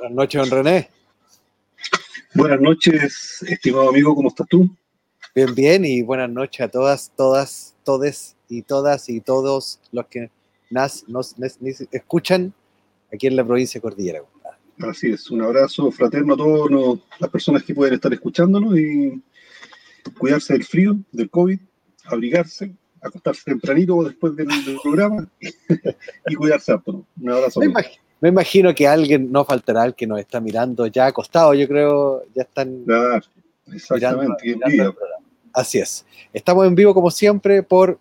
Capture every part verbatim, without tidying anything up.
Buenas noches, don René. Buenas noches, estimado amigo, ¿cómo estás tú? Bien, bien, y buenas noches a todas, todas, todes y todas y todos los que nos, nos, nos, nos escuchan aquí en la provincia de Cordillera. Así es, un abrazo fraterno a todas las personas que pueden estar escuchándonos y cuidarse del frío, del COVID, abrigarse, acostarse tempranito después del, del programa y cuidarse harto. Un abrazo. Me, imag- me imagino que alguien, no faltará el que nos está mirando ya acostado, yo creo, ya están... Claro, exactamente, mirando, mirando así es. Estamos en vivo como siempre por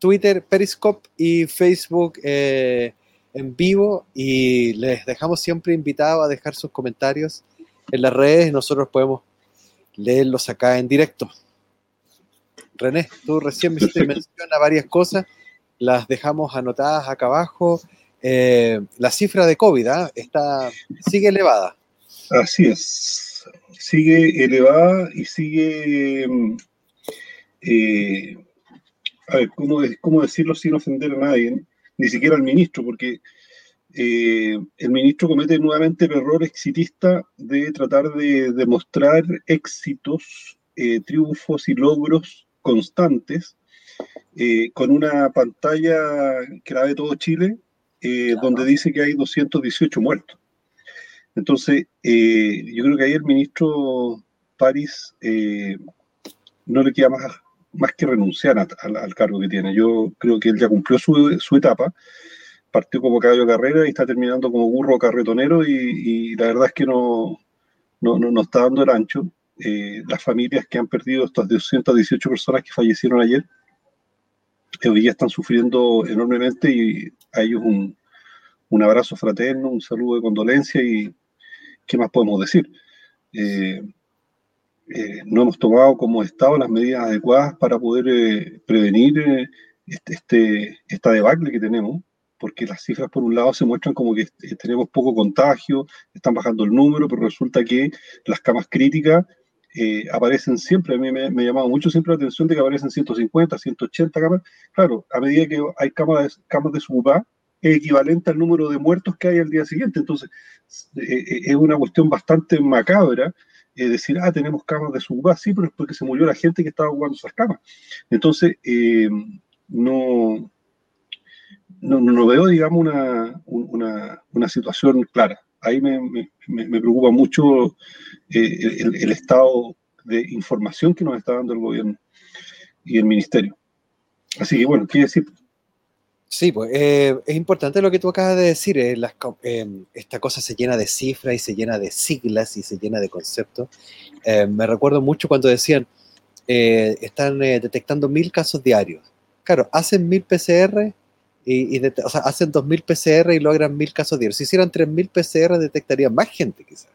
Twitter, Periscope y Facebook eh, en vivo y les dejamos siempre invitados a dejar sus comentarios en las redes, nosotros podemos leerlos acá en directo. René, tú recién me hiciste mención a varias cosas, las dejamos anotadas acá abajo. Eh, la cifra de COVID ¿eh? está, sigue elevada. Así es, sigue elevada y sigue, eh, a ver, ¿cómo, cómo decirlo sin ofender a nadie? ¿eh? Ni siquiera al ministro, porque eh, el ministro comete nuevamente el error exitista de tratar de demostrar éxitos, eh, triunfos y logros constantes eh, con una pantalla que la ve todo Chile, eh, claro. Donde dice que hay doscientos dieciocho muertos. Entonces, eh, yo creo que ahí el ministro Parisi eh, no le queda más, más que renunciar a, a, al cargo que tiene. Yo creo que él ya cumplió su, su etapa, partió como caballo de carrera y está terminando como burro carretonero y, y la verdad es que no, no, no, no está dando el ancho. Eh, las familias que han perdido estas doscientas dieciocho personas que fallecieron ayer, hoy día están sufriendo enormemente y a ellos un, un abrazo fraterno, un saludo de condolencia y ¿qué más podemos decir? Eh, eh, no hemos tomado como Estado las medidas adecuadas para poder eh, prevenir eh, este, este, esta debacle que tenemos, porque las cifras por un lado se muestran como que tenemos poco contagio, están bajando el número, pero resulta que las camas críticas eh, aparecen siempre, a mí me, me ha llamado mucho siempre la atención de que aparecen ciento cincuenta, ciento ochenta camas, claro, a medida que hay camas, camas desocupadas, es equivalente al número de muertos que hay al día siguiente, entonces eh, es una cuestión bastante macabra, eh, decir, ah, tenemos camas desocupadas, sí, pero es porque se murió la gente que estaba ocupando esas camas, entonces eh, no... No, no veo, digamos, una, una, una situación clara. Ahí me, me, me preocupa mucho eh, el, el estado de información que nos está dando el gobierno y el ministerio. Así que, bueno, ¿qué decir? Sí, pues eh, es importante lo que tú acabas de decir. Eh, las, eh, esta cosa se llena de cifras y se llena de siglas y se llena de conceptos. Eh, me recuerdo mucho cuando decían, eh, están eh, detectando mil casos diarios. Claro, hacen mil P C R... Y, y de, o sea, hacen dos mil P C R y logran mil casos diarios. Si hicieran tres mil P C R detectarían más gente quizás.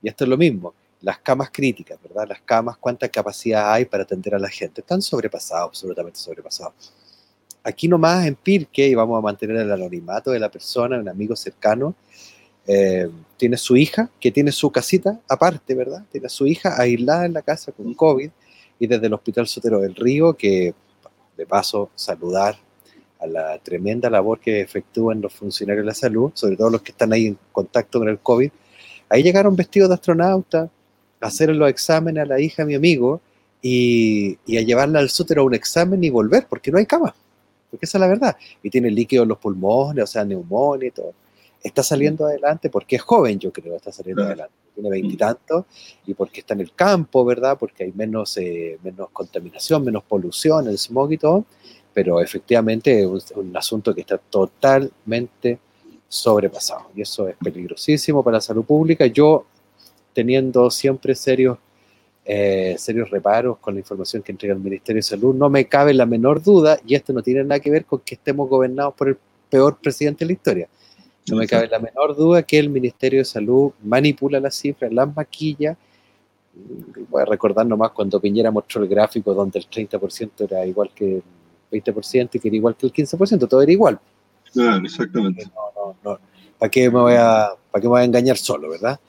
Y esto es lo mismo, las camas críticas, ¿verdad? Las camas, cuánta capacidad hay para atender a la gente. Están sobrepasados, absolutamente sobrepasados. Aquí nomás en Pirque, y vamos a mantener el anonimato de la persona, un amigo cercano, eh, tiene su hija, que tiene su casita aparte, ¿verdad? Tiene a su hija aislada en la casa con COVID y desde el hospital Sotero del Río, que de paso saludar a la tremenda labor que efectúan los funcionarios de la salud, sobre todo los que están ahí en contacto con el COVID. Ahí llegaron vestidos de astronauta a hacer los exámenes a la hija de mi amigo y, y a llevarla al Sotero a un examen y volver, porque no hay cama, porque esa es la verdad. Y tiene líquido en los pulmones, o sea, neumonía y todo. Está saliendo adelante porque es joven, yo creo, está saliendo claro. adelante. Tiene veintitantos y, y porque está en el campo, ¿verdad? Porque hay menos, eh, menos contaminación, menos polución, el smog y todo. Pero efectivamente es un, un asunto que está totalmente sobrepasado. Y eso es peligrosísimo para la salud pública. Yo, teniendo siempre serios, eh, serios reparos con la información que entrega el Ministerio de Salud, no me cabe la menor duda, y esto no tiene nada que ver con que estemos gobernados por el peor presidente de la historia. No me cabe la menor duda que el Ministerio de Salud manipula las cifras, las maquilla. Voy a recordar nomás cuando Piñera mostró el gráfico donde el treinta por ciento era igual que... veinte por ciento y que era igual que el quince por ciento, todo era igual. Claro, exactamente. No, no, no. ¿Para qué me voy a, para qué me voy a engañar solo, verdad?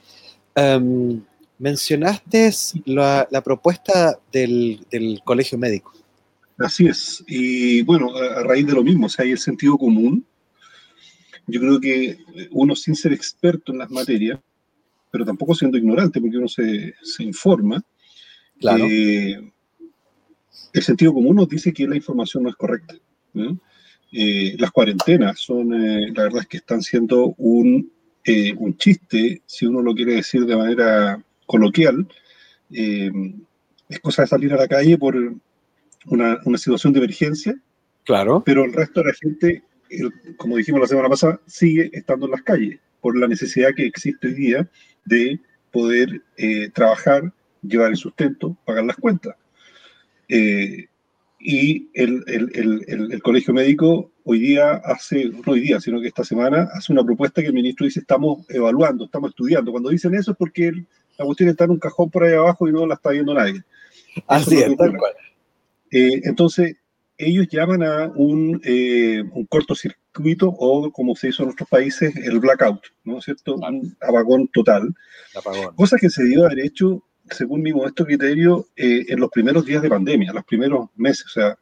Um, mencionaste la, la propuesta del, del colegio médico. Así es. Y bueno, a, a raíz de lo mismo, o sea, hay el sentido común yo creo que uno, sin ser experto en las materias, pero tampoco siendo ignorante, porque uno se, se informa, claro. eh, el sentido común nos dice que la información no es correcta, ¿no? Eh, las cuarentenas son, eh, la verdad es que están siendo un, eh, un chiste, si uno lo quiere decir de manera coloquial. Eh, es cosa de salir a la calle por una, una situación de emergencia, claro. Pero el resto de la gente, el, como dijimos la semana pasada, sigue estando en las calles por la necesidad que existe hoy día de poder eh, trabajar, llevar el sustento, pagar las cuentas. Eh, y el, el, el, el, el colegio médico hoy día hace, no hoy día, sino que esta semana, hace una propuesta que el ministro dice: estamos evaluando, estamos estudiando. Cuando dicen eso es porque el, la cuestión está en un cajón por ahí abajo y no la está viendo nadie. Así es, tal cual. Eh, entonces, ellos llaman a un, eh, un cortocircuito, o como se hizo en otros países, el blackout, ¿no es cierto? Vale. Un apagón total. Apagón. Cosa que se dio a derecho, según mi modesto criterio, eh, en los primeros días de pandemia, los primeros meses. O sea,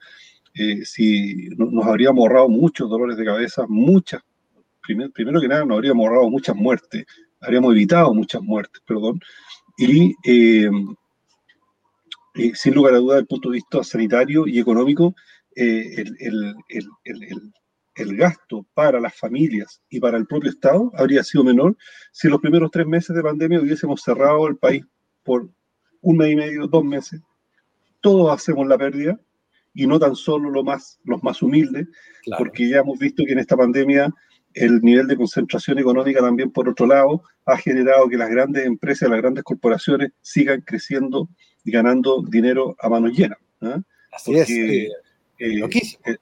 eh, si no, nos habríamos ahorrado muchos dolores de cabeza, muchas, primer, primero que nada, nos habríamos ahorrado muchas muertes. Habríamos evitado muchas muertes, perdón, y eh, eh, sin lugar a duda, desde el punto de vista sanitario y económico, eh, el, el, el, el, el, el gasto para las familias y para el propio Estado habría sido menor si en los primeros tres meses de pandemia hubiésemos cerrado el país por un mes y medio, dos meses. Todos hacemos la pérdida, y no tan solo los más, los más humildes, claro. Porque ya hemos visto que en esta pandemia el nivel de concentración económica también, por otro lado, ha generado que las grandes empresas, las grandes corporaciones sigan creciendo y ganando dinero a mano llena, ¿no? Así Porque, es, eh, eh, loquísimo. Eh,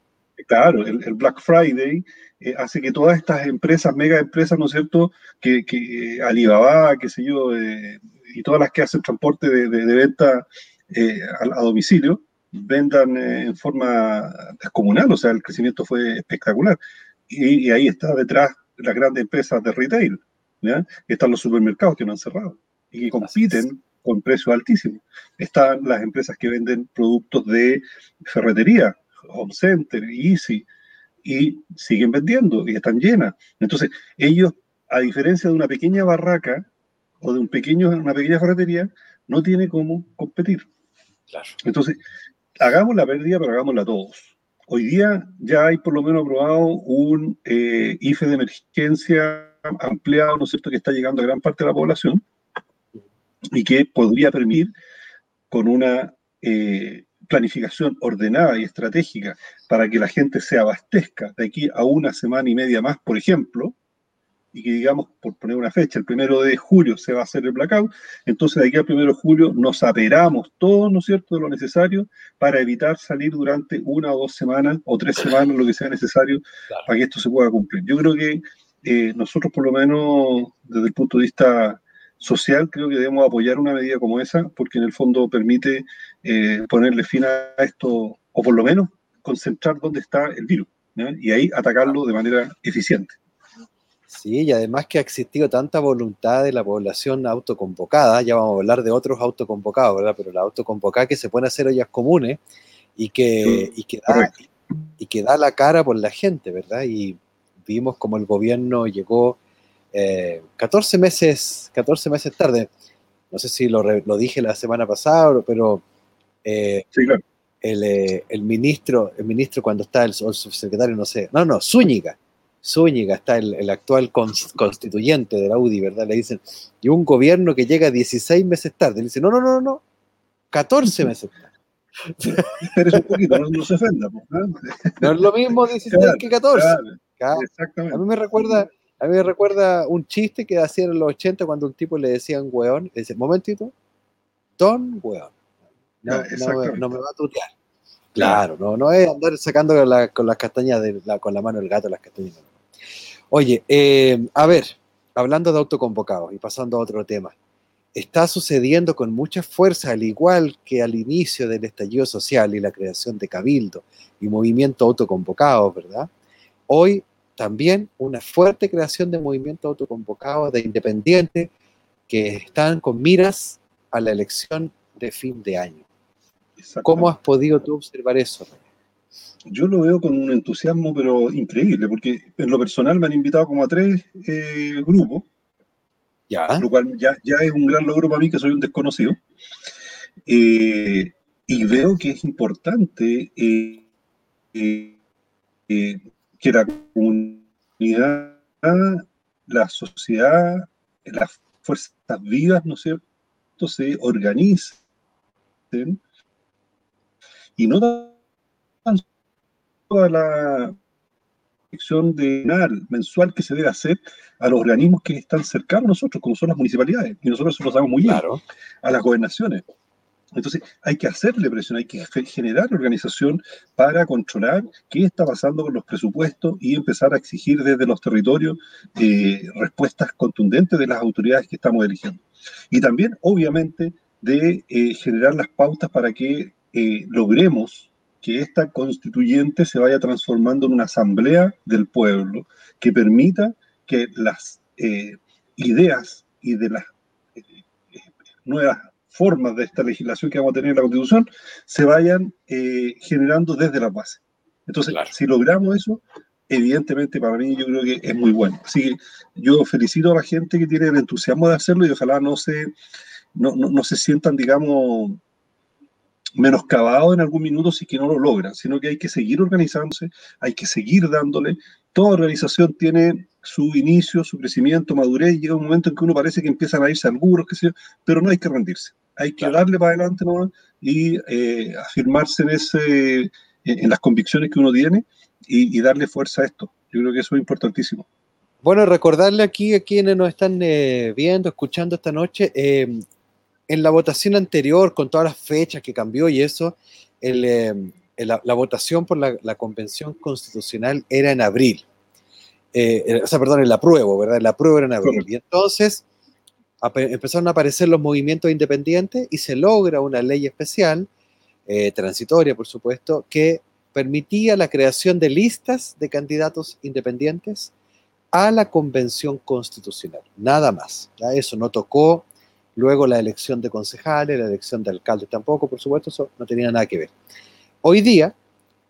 claro, el, el Black Friday eh, hace que todas estas empresas, mega empresas, ¿no es cierto?, que, que eh, Alibaba, qué sé yo, eh, y todas las que hacen transporte de, de, de venta eh, a, a domicilio, vendan eh, en forma descomunal. O sea, el crecimiento fue espectacular. Y, y ahí está detrás las grandes empresas de retail, ¿ya? Están los supermercados que no han cerrado y que compiten con precios altísimos. Están las empresas que venden productos de ferretería, Home Center, Easy, y siguen vendiendo y están llenas. Entonces, ellos, a diferencia de una pequeña barraca o de un pequeño, una pequeña ferretería, no tienen cómo competir. Claro. Entonces, hagamos la pérdida, pero hagámosla todos. Hoy día ya hay por lo menos aprobado un eh, I F E de emergencia ampliado, ¿no es cierto?, que está llegando a gran parte de la población y que podría permitir, con una eh, planificación ordenada y estratégica para que la gente se abastezca de aquí a una semana y media más, por ejemplo, y que, digamos, por poner una fecha, el primero de julio se va a hacer el blackout. Entonces, de aquí al primero de julio nos aperamos todos, ¿no es cierto?, de lo necesario para evitar salir durante una o dos semanas o tres semanas, lo que sea necesario, claro, para que esto se pueda cumplir. Yo creo que eh, nosotros, por lo menos desde el punto de vista social, creo que debemos apoyar una medida como esa, porque en el fondo permite eh, ponerle fin a esto, o por lo menos concentrar dónde está el virus, ¿no?, y ahí atacarlo de manera eficiente. Sí, y además que ha existido tanta voluntad de la población autoconvocada, ya vamos a hablar de otros autoconvocados, ¿verdad? Pero la autoconvocada que se pueden hacer ollas comunes y que, y, que da, y que da la cara por la gente, ¿verdad? Y vimos como el gobierno llegó eh, catorce meses tarde. No sé si lo, lo dije la semana pasada, pero eh, sí, claro. el, eh, el ministro, el ministro cuando está el, el subsecretario, no sé, no, no, Zúñiga, Zúñiga, está el, el actual cons, constituyente de la U D I, ¿verdad? Le dicen, y un gobierno que llega dieciséis meses tarde. Le dicen, no, no, no, no, catorce meses tarde. Pero es un poquito, no, no se ofenda, ¿no? No es lo mismo dieciséis, claro, que catorce. Claro, claro. Exactamente. A mí me recuerda, a mí me recuerda un chiste que hacían en los ochenta cuando un tipo le decían weón, le dicen, momentito, don weón. No, ah, no, no me va a tutear. Claro, no, no es andar sacando la, con las castañas, de la, con la mano del gato las castañas. Oye, eh, a ver, hablando de autoconvocados y pasando a otro tema, está sucediendo con mucha fuerza, al igual que al inicio del estallido social y la creación de cabildo y movimiento autoconvocados, ¿verdad? Hoy también una fuerte creación de movimiento autoconvocados de independientes que están con miras a la elección de fin de año. ¿Cómo has podido tú observar eso? Yo lo veo con un entusiasmo, pero increíble, porque en lo personal me han invitado como a tres eh, grupos, ¿Ya? lo cual ya, ya es un gran logro para mí, que soy un desconocido. Eh, y veo que es importante eh, eh, eh, que la comunidad, la sociedad, las fuerzas vivas, ¿no es cierto?, se organicen, y no tan solo a la elección mensual que se debe hacer a los organismos que están cercanos a nosotros, como son las municipalidades, y nosotros eso lo sabemos muy bien, claro, a las gobernaciones. Entonces hay que hacerle presión, hay que generar organización para controlar qué está pasando con los presupuestos y empezar a exigir desde los territorios eh, respuestas contundentes de las autoridades que estamos eligiendo. Y también, obviamente, de eh, generar las pautas para que eh, logremos que esta constituyente se vaya transformando en una asamblea del pueblo que permita que las eh, ideas y de las eh, nuevas formas de esta legislación que vamos a tener en la Constitución se vayan eh, generando desde la base. Entonces, claro, si logramos eso, evidentemente para mí yo creo que es muy bueno. Así que yo felicito a la gente que tiene el entusiasmo de hacerlo y ojalá no se, no, no, no se sientan, digamos, menoscabados en algún minuto si es que no lo logran, sino que hay que seguir organizándose, hay que seguir dándole. Toda organización tiene su inicio, su crecimiento, madurez, y llega un momento en que uno parece que empiezan a irse algunos, qué sé yo, pero no hay que rendirse. Hay que, claro, darle para adelante, ¿no?, y eh, afirmarse en ese, en las convicciones que uno tiene y, y darle fuerza a esto. Yo creo que eso es importantísimo. Bueno, recordarle aquí a quienes nos están eh, viendo, escuchando esta noche, eh, en la votación anterior, con todas las fechas que cambió y eso, el, eh, la, la votación por la, la Convención Constitucional era en abril. Eh, o sea, perdón, el apruebo, ¿verdad? El apruebo era en abril. Y entonces empezaron a aparecer los movimientos independientes y se logra una ley especial, eh, transitoria por supuesto, que permitía la creación de listas de candidatos independientes a la Convención Constitucional, nada más, ¿ya? Eso no tocó luego la elección de concejales, la elección de alcaldes tampoco, por supuesto, eso no tenía nada que ver. Hoy día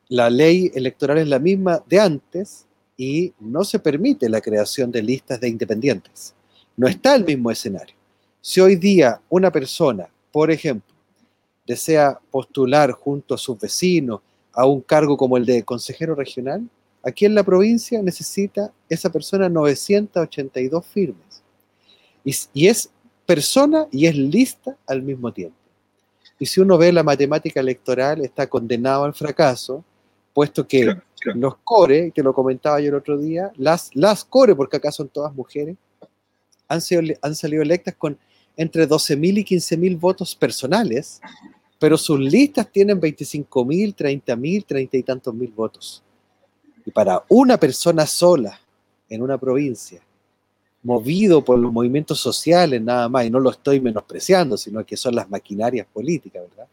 la ley electoral es la misma de antes y no se permite la creación de listas de independientes. No está el mismo escenario. Si hoy día una persona, por ejemplo, desea postular junto a sus vecinos a un cargo como el de consejero regional, aquí en la provincia necesita esa persona novecientas ochenta y dos firmas. Y, y es persona y es lista al mismo tiempo. Y si uno ve la matemática electoral, está condenado al fracaso, puesto que claro, claro. los CORE, te lo comentaba yo el otro día, las, las CORE, porque acá son todas mujeres, Han, sido, han salido electas con entre doce mil y quince mil votos personales, pero sus listas tienen veinticinco mil, treinta mil, treinta y tantos mil votos. Y para una persona sola en una provincia, movido por los movimientos sociales nada más, y no lo estoy menospreciando, sino que son las maquinarias políticas, ¿verdad?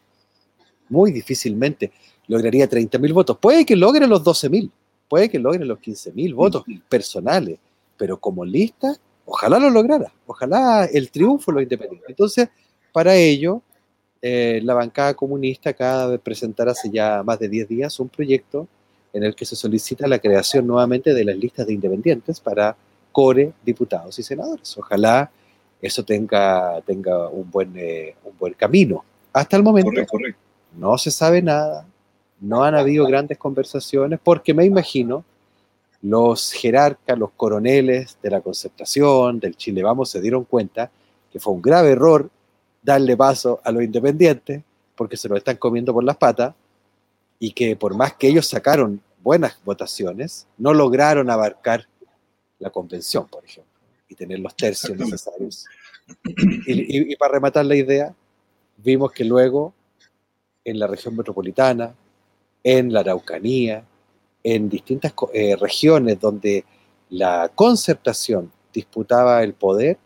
Muy difícilmente lograría treinta mil votos. Puede que logre los doce mil, puede que logre los quince mil votos personales, pero como lista, ojalá lo lograra, ojalá el triunfo lo independiente. Entonces, para ello, eh, la bancada comunista acaba de presentar hace ya más de diez días un proyecto en el que se solicita la creación nuevamente de las listas de independientes para CORE, diputados y senadores. Ojalá eso tenga, tenga un, buen, eh, un buen camino. Hasta el momento corre, corre. no se sabe nada, no han habido grandes conversaciones, porque me imagino los jerarcas, los coroneles de la Concertación, del Chile Vamos, se dieron cuenta que fue un grave error darle paso a los independientes, porque se lo están comiendo por las patas, y que por más que ellos sacaron buenas votaciones, no lograron abarcar la convención, por ejemplo, y tener los tercios necesarios. Y, y, y para rematar la idea, vimos que luego en la región metropolitana, en la Araucanía, en distintas eh, regiones donde la Concertación disputaba el poder,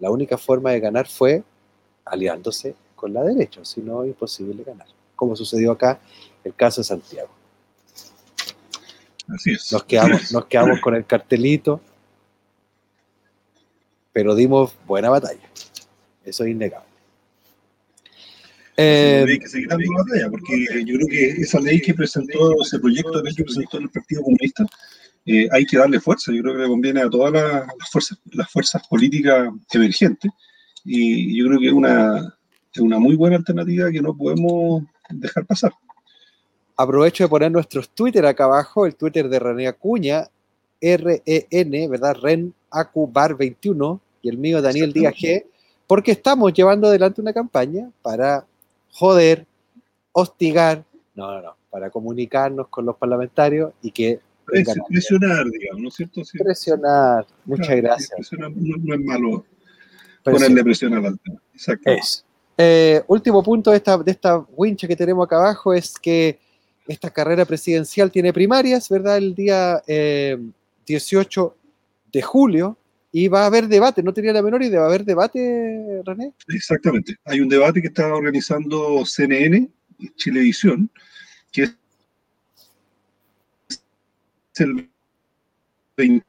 la única forma de ganar fue aliándose con la derecha, si no, imposible ganar, como sucedió acá el caso de Santiago. Así es. Nos quedamos, nos quedamos con el cartelito, pero dimos buena batalla, eso es innegable. Eh, hay que seguir dando la batalla, porque yo creo que esa ley que presentó, ese proyecto de ley que presentó el Partido Comunista, eh, hay que darle fuerza. Yo creo que le conviene a todas las, las, fuerzas, las fuerzas políticas emergentes, y yo creo que es una, una muy buena alternativa que no podemos dejar pasar. Aprovecho de poner nuestros Twitter acá abajo, el Twitter de René Acuña, R E N, ¿verdad? Ren Acu Bar veintiuno, y el mío Daniel Díaz G, porque estamos llevando adelante una campaña para joder, hostigar, no, no, no, para comunicarnos con los parlamentarios y que... Presionar, digamos, ¿no es cierto? Sí. Presionar, muchas claro, gracias. Presionar no, no es malo presionar. Ponerle presión al altar, exacto. Eh, último punto de esta, de esta wincha que tenemos acá abajo es que esta carrera presidencial tiene primarias, ¿verdad? El día eh, dieciocho de julio, y va a haber debate, no tenía la menor idea, ¿va a haber debate, René? Exactamente, hay un debate que está organizando C N N, Chilevisión, que es el veintiuno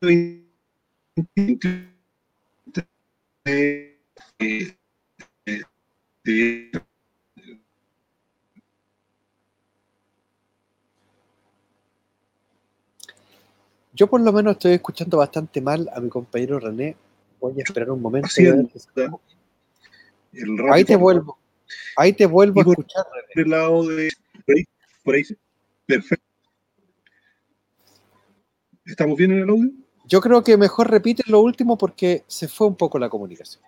de Eh, eh, eh. Yo por lo menos estoy escuchando bastante mal a mi compañero René. Voy a esperar un momento. Sí, se... el ahí te vuelvo. Ahí te vuelvo a escuchar, René. Del lado de... por ahí. Perfecto. ¿Estamos bien en el audio? Yo creo que mejor repite lo último porque se fue un poco la comunicación.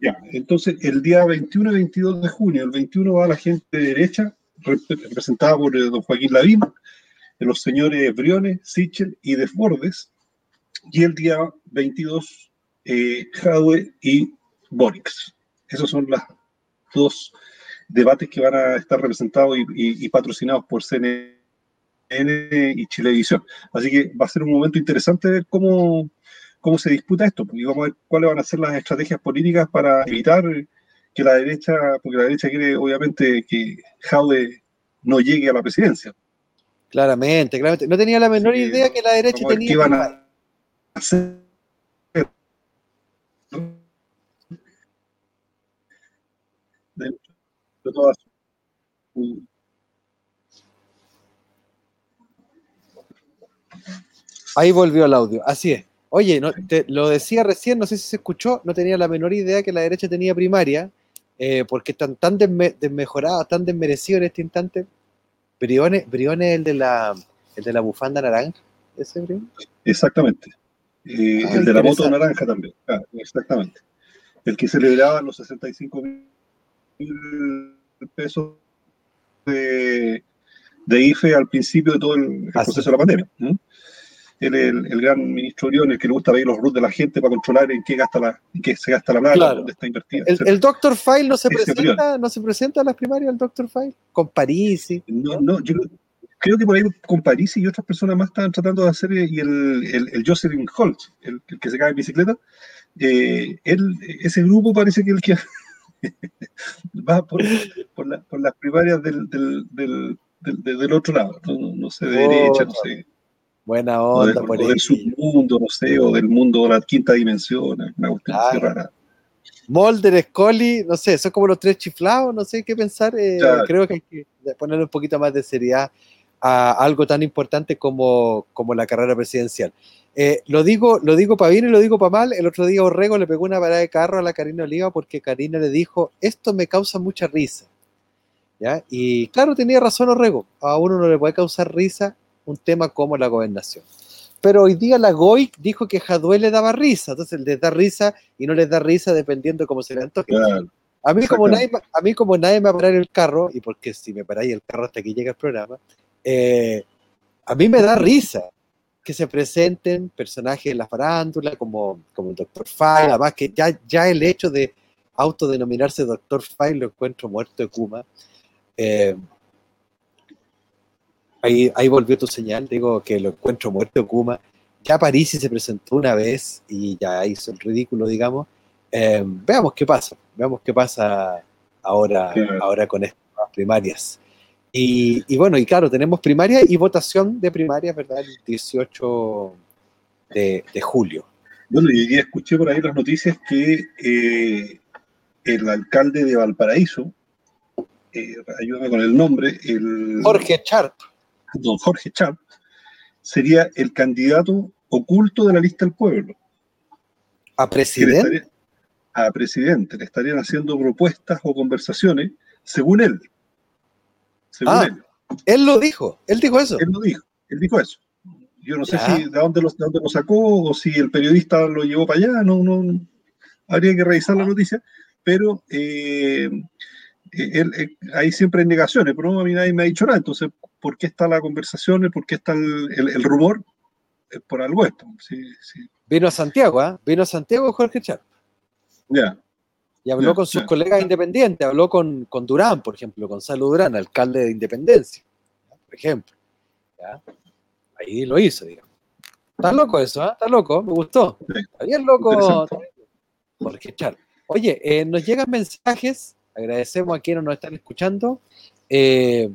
Ya, entonces el día veintiuno y veintidós de junio, el veintiuno va la gente de derecha, representada por don Joaquín Lavín, los señores Briones, Sichel y Desbordes, y el día veintidós, eh, Jadue y Boric. Esos son los dos debates que van a estar representados y, y, y patrocinados por C N N y Chilevisión. Así que va a ser un momento interesante ver cómo... cómo se disputa esto, y vamos a ver cuáles van a ser las estrategias políticas para evitar que la derecha, porque la derecha quiere obviamente que Jadue no llegue a la presidencia. Claramente, claramente. No tenía la menor sí, idea que la derecha tenía... ¿Qué van a hacer? De todas sus... Ahí volvió el audio, así es. Oye, no, te, lo decía recién, no sé si se escuchó, no tenía la menor idea que la derecha tenía primaria, eh, porque están tan desme, desmejorados, tan desmerecidos en este instante. Briones, Briones el de la el de la bufanda naranja, ¿ese Briones? Exactamente. Eh, ah, el de la moto naranja también, ah, exactamente. El que celebraba los sesenta y cinco mil pesos de, de I F E al principio de todo el, el proceso de la pandemia, ¿no? El, el, el gran ministro Briones, que le gusta ver los R U T de la gente para controlar en qué gasta la, en qué se gasta la plata, claro. Dónde está invertida. El, el doctor Fife no se Ese presenta, Briones. No se presenta a las primarias el doctor Fife con Parisi. No, no, yo creo que por ahí con Parisi y otras personas más están tratando de hacer, y el, el, el Jocelyn Holtz, el, el que se cae en bicicleta, eh, él, ese grupo parece que el que va por, por, la, por las primarias del, del, del, del, del otro lado, no, no sé, de oh, derecha, no sé. Buena onda, o de, por o del submundo, no sé, o del mundo de la quinta dimensión, una cuestión así rara. Mulder, Scully, no sé, son como los tres chiflados, no sé qué pensar. Eh, claro. Creo que hay que ponerle un poquito más de seriedad a algo tan importante como, como la carrera presidencial. Eh, lo digo lo digo para bien y lo digo para mal. El otro día Orrego le pegó una parada de carro a la Karina Oliva porque Karina le dijo, esto me causa mucha risa. ¿Ya? Y claro, tenía razón Orrego, a uno no le puede causar risa un tema como la gobernación. Pero hoy día la G O I dijo que Jadue le daba risa, entonces les da risa y no les da risa dependiendo de cómo se le antoje. Claro. A mí como nadie, a mí como nadie me va a parar el carro, y porque si me paráis el carro hasta que llega el programa, eh, a mí me da risa que se presenten personajes de la farándula como, como el doctor Fife, además que ya, ya el hecho de autodenominarse doctor Fife lo encuentro muerto de Kuma. Eh, Ahí, ahí volvió tu señal, digo que lo encuentro muerto Kuma. Ya Parisi se presentó una vez y ya hizo el ridículo, digamos. Eh, veamos qué pasa, veamos qué pasa ahora, claro. Ahora con estas primarias. Y, y bueno, y claro, tenemos primarias y votación de primarias, ¿verdad? El dieciocho de, de julio. Bueno, y escuché por ahí las noticias que eh, el alcalde de Valparaíso, eh, ayúdame con el nombre, el Jorge Sharp. Don Jorge Sharp sería el candidato oculto de la lista del pueblo. ¿A presidente? A presidente, le estarían haciendo propuestas o conversaciones, según él. Según ah, él. Él lo dijo, él dijo eso. Él lo dijo, él dijo eso. Yo no ya. sé si de dónde, lo, de dónde lo sacó o si el periodista lo llevó para allá, no, no habría que revisar la noticia, pero eh, él, él, ahí siempre hay negaciones, pero a mí nadie me ha dicho nada, entonces, ¿por qué está la conversación? ¿Por qué está el, el, el rumor? Por algo esto. Sí, sí. Vino a Santiago, ¿ah? ¿eh? Vino a Santiago Jorge Sharp. Yeah. Y habló yeah, con sus yeah. colegas independientes, habló con, con Durán, por ejemplo, Gonzalo Durán, alcalde de Independencia, ¿ya? Por ejemplo. ¿Ya? Ahí lo hizo, digamos. Está loco eso, ¿eh? Está loco, me gustó. Sí. Está bien loco. Jorge Sharp. Oye, eh, nos llegan mensajes, agradecemos a quienes nos están escuchando. Eh,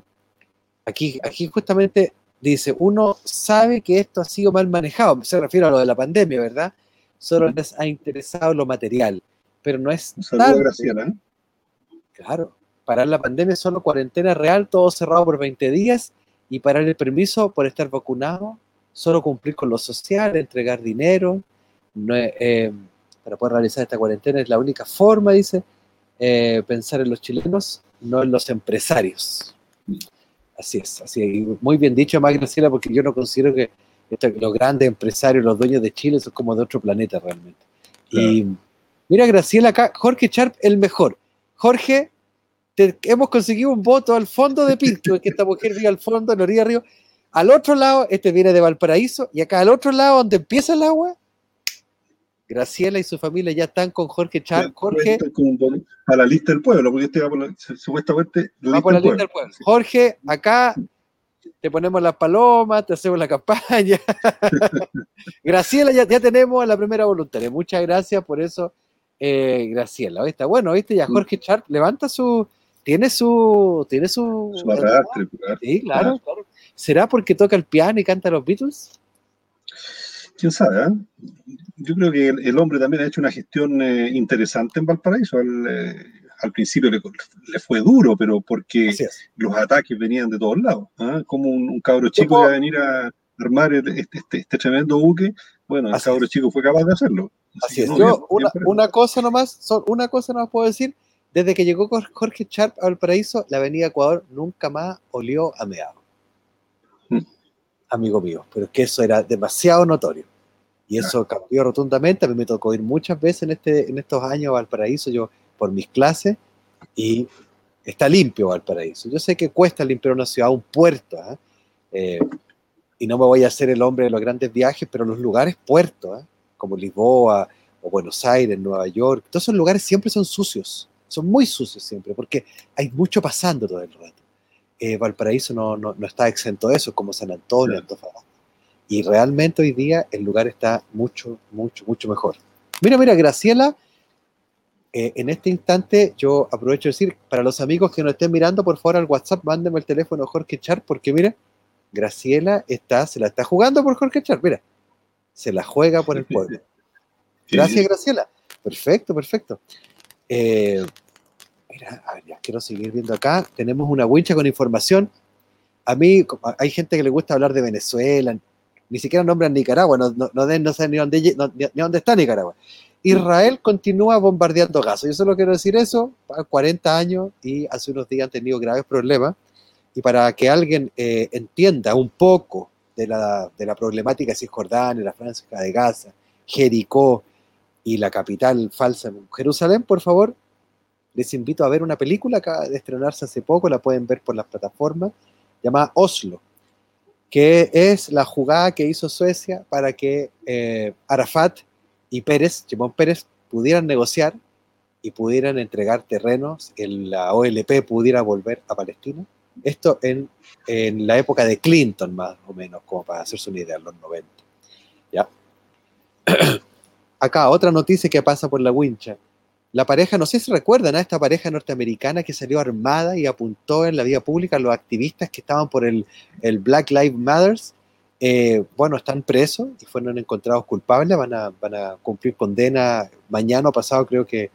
aquí, aquí justamente dice, uno sabe que esto ha sido mal manejado, se refiere a lo de la pandemia, ¿verdad? Solo les ha interesado lo material. Pero no es tarde. Graciela, ¿eh? Claro, parar la pandemia es solo cuarentena real, todo cerrado por veinte días, y parar el permiso por estar vacunado, solo cumplir con lo social, entregar dinero, no, eh, para poder realizar esta cuarentena es la única forma, dice, eh, pensar en los chilenos, no en los empresarios. Así es, así es. Muy bien dicho, más Graciela, porque yo no considero que esto, los grandes empresarios, los dueños de Chile, son como de otro planeta realmente. Claro. Y mira, Graciela, acá, Jorge Sharp, el mejor. Jorge, te, hemos conseguido un voto al fondo de Pirque, que esta mujer vive al fondo, en la orilla del río. Al otro lado, este viene de Valparaíso, y acá al otro lado, donde empieza el agua, Graciela y su familia ya están con Jorge Sharp. Jorge, a la lista del pueblo, porque este va por la, supuestamente, la, va lista, por la del lista del pueblo. Sí. Jorge, acá te ponemos las palomas, te hacemos la campaña. Graciela, ya, ya tenemos a la primera voluntaria. Muchas gracias por eso. Eh, Graciela, ahí está bueno, viste, ya Jorge Sharp levanta su, tiene su, tiene su, su arrastre, claro. Sí, claro, claro. ¿Será porque toca el piano y canta los Beatles? Quién sabe, ¿eh? Yo creo que el, el hombre también ha hecho una gestión eh, interesante en Valparaíso. Al, eh, al principio le, le fue duro, pero porque los ataques venían de todos lados, ¿eh? Como un, un cabro chico ¿Cómo? iba a venir a armar este, este, este tremendo buque. Bueno, el cabro chico fue capaz de hacerlo. Así es, no, yo bien, una, bien una cosa nomás, son una cosa nomás puedo decir, desde que llegó Jorge Sharp a Valparaíso, la avenida Ecuador nunca más olió a meado. Hmm. Amigo mío, pero es que eso era demasiado notorio. Y eso ah. cambió rotundamente, a mí me tocó ir muchas veces en este en estos años a Valparaíso, yo por mis clases, y está limpio Valparaíso. Yo sé que cuesta limpiar una ciudad, un puerto, ¿eh? Eh, y no me voy a hacer el hombre de los grandes viajes, pero los lugares puertos, ¿eh? Como Lisboa, o Buenos Aires, Nueva York, todos esos lugares siempre son sucios, son muy sucios siempre, porque hay mucho pasando todo el rato. Eh, Valparaíso no, no, no está exento de eso, como San Antonio, sí. Antofagasta. Y realmente hoy día el lugar está mucho, mucho, mucho mejor. Mira, mira, Graciela, eh, en este instante yo aprovecho de decir, para los amigos que nos estén mirando, por favor al WhatsApp, mándenme el teléfono Jorge Sharp, porque mira, Graciela está, se la está jugando por Jorge Sharp, mira. Se la juega por el pueblo. Gracias, Graciela. Perfecto, perfecto. Eh, mira, a ver, ya quiero seguir viendo acá. Tenemos una wincha con información. A mí, hay gente que le gusta hablar de Venezuela. Ni siquiera nombran Nicaragua. No, no, no, no saben ni dónde, no, ni dónde está Nicaragua. Israel continúa bombardeando Gaza. Yo solo quiero decir eso. cuarenta años y hace unos días han tenido graves problemas. Y para que alguien eh, entienda un poco De la, de la problemática de Cisjordania, la franja de Gaza, Jericó y la capital falsa Jerusalén, por favor, les invito a ver una película que acaba de estrenarse hace poco, la pueden ver por las plataformas, llamada Oslo, que es la jugada que hizo Suecia para que eh, Arafat y Pérez, Shimon Peres, pudieran negociar y pudieran entregar terrenos, el, la O L P pudiera volver a Palestina. Esto en, en la época de Clinton, más o menos, como para hacerse una idea, en los noventa. ¿Ya? Acá, otra noticia que pasa por la wincha. La pareja, no sé si recuerdan a esta pareja norteamericana que salió armada y apuntó en la vía pública a los activistas que estaban por el, el Black Lives Matter eh, bueno, están presos y fueron encontrados culpables, van a, van a cumplir condena mañana o pasado, creo que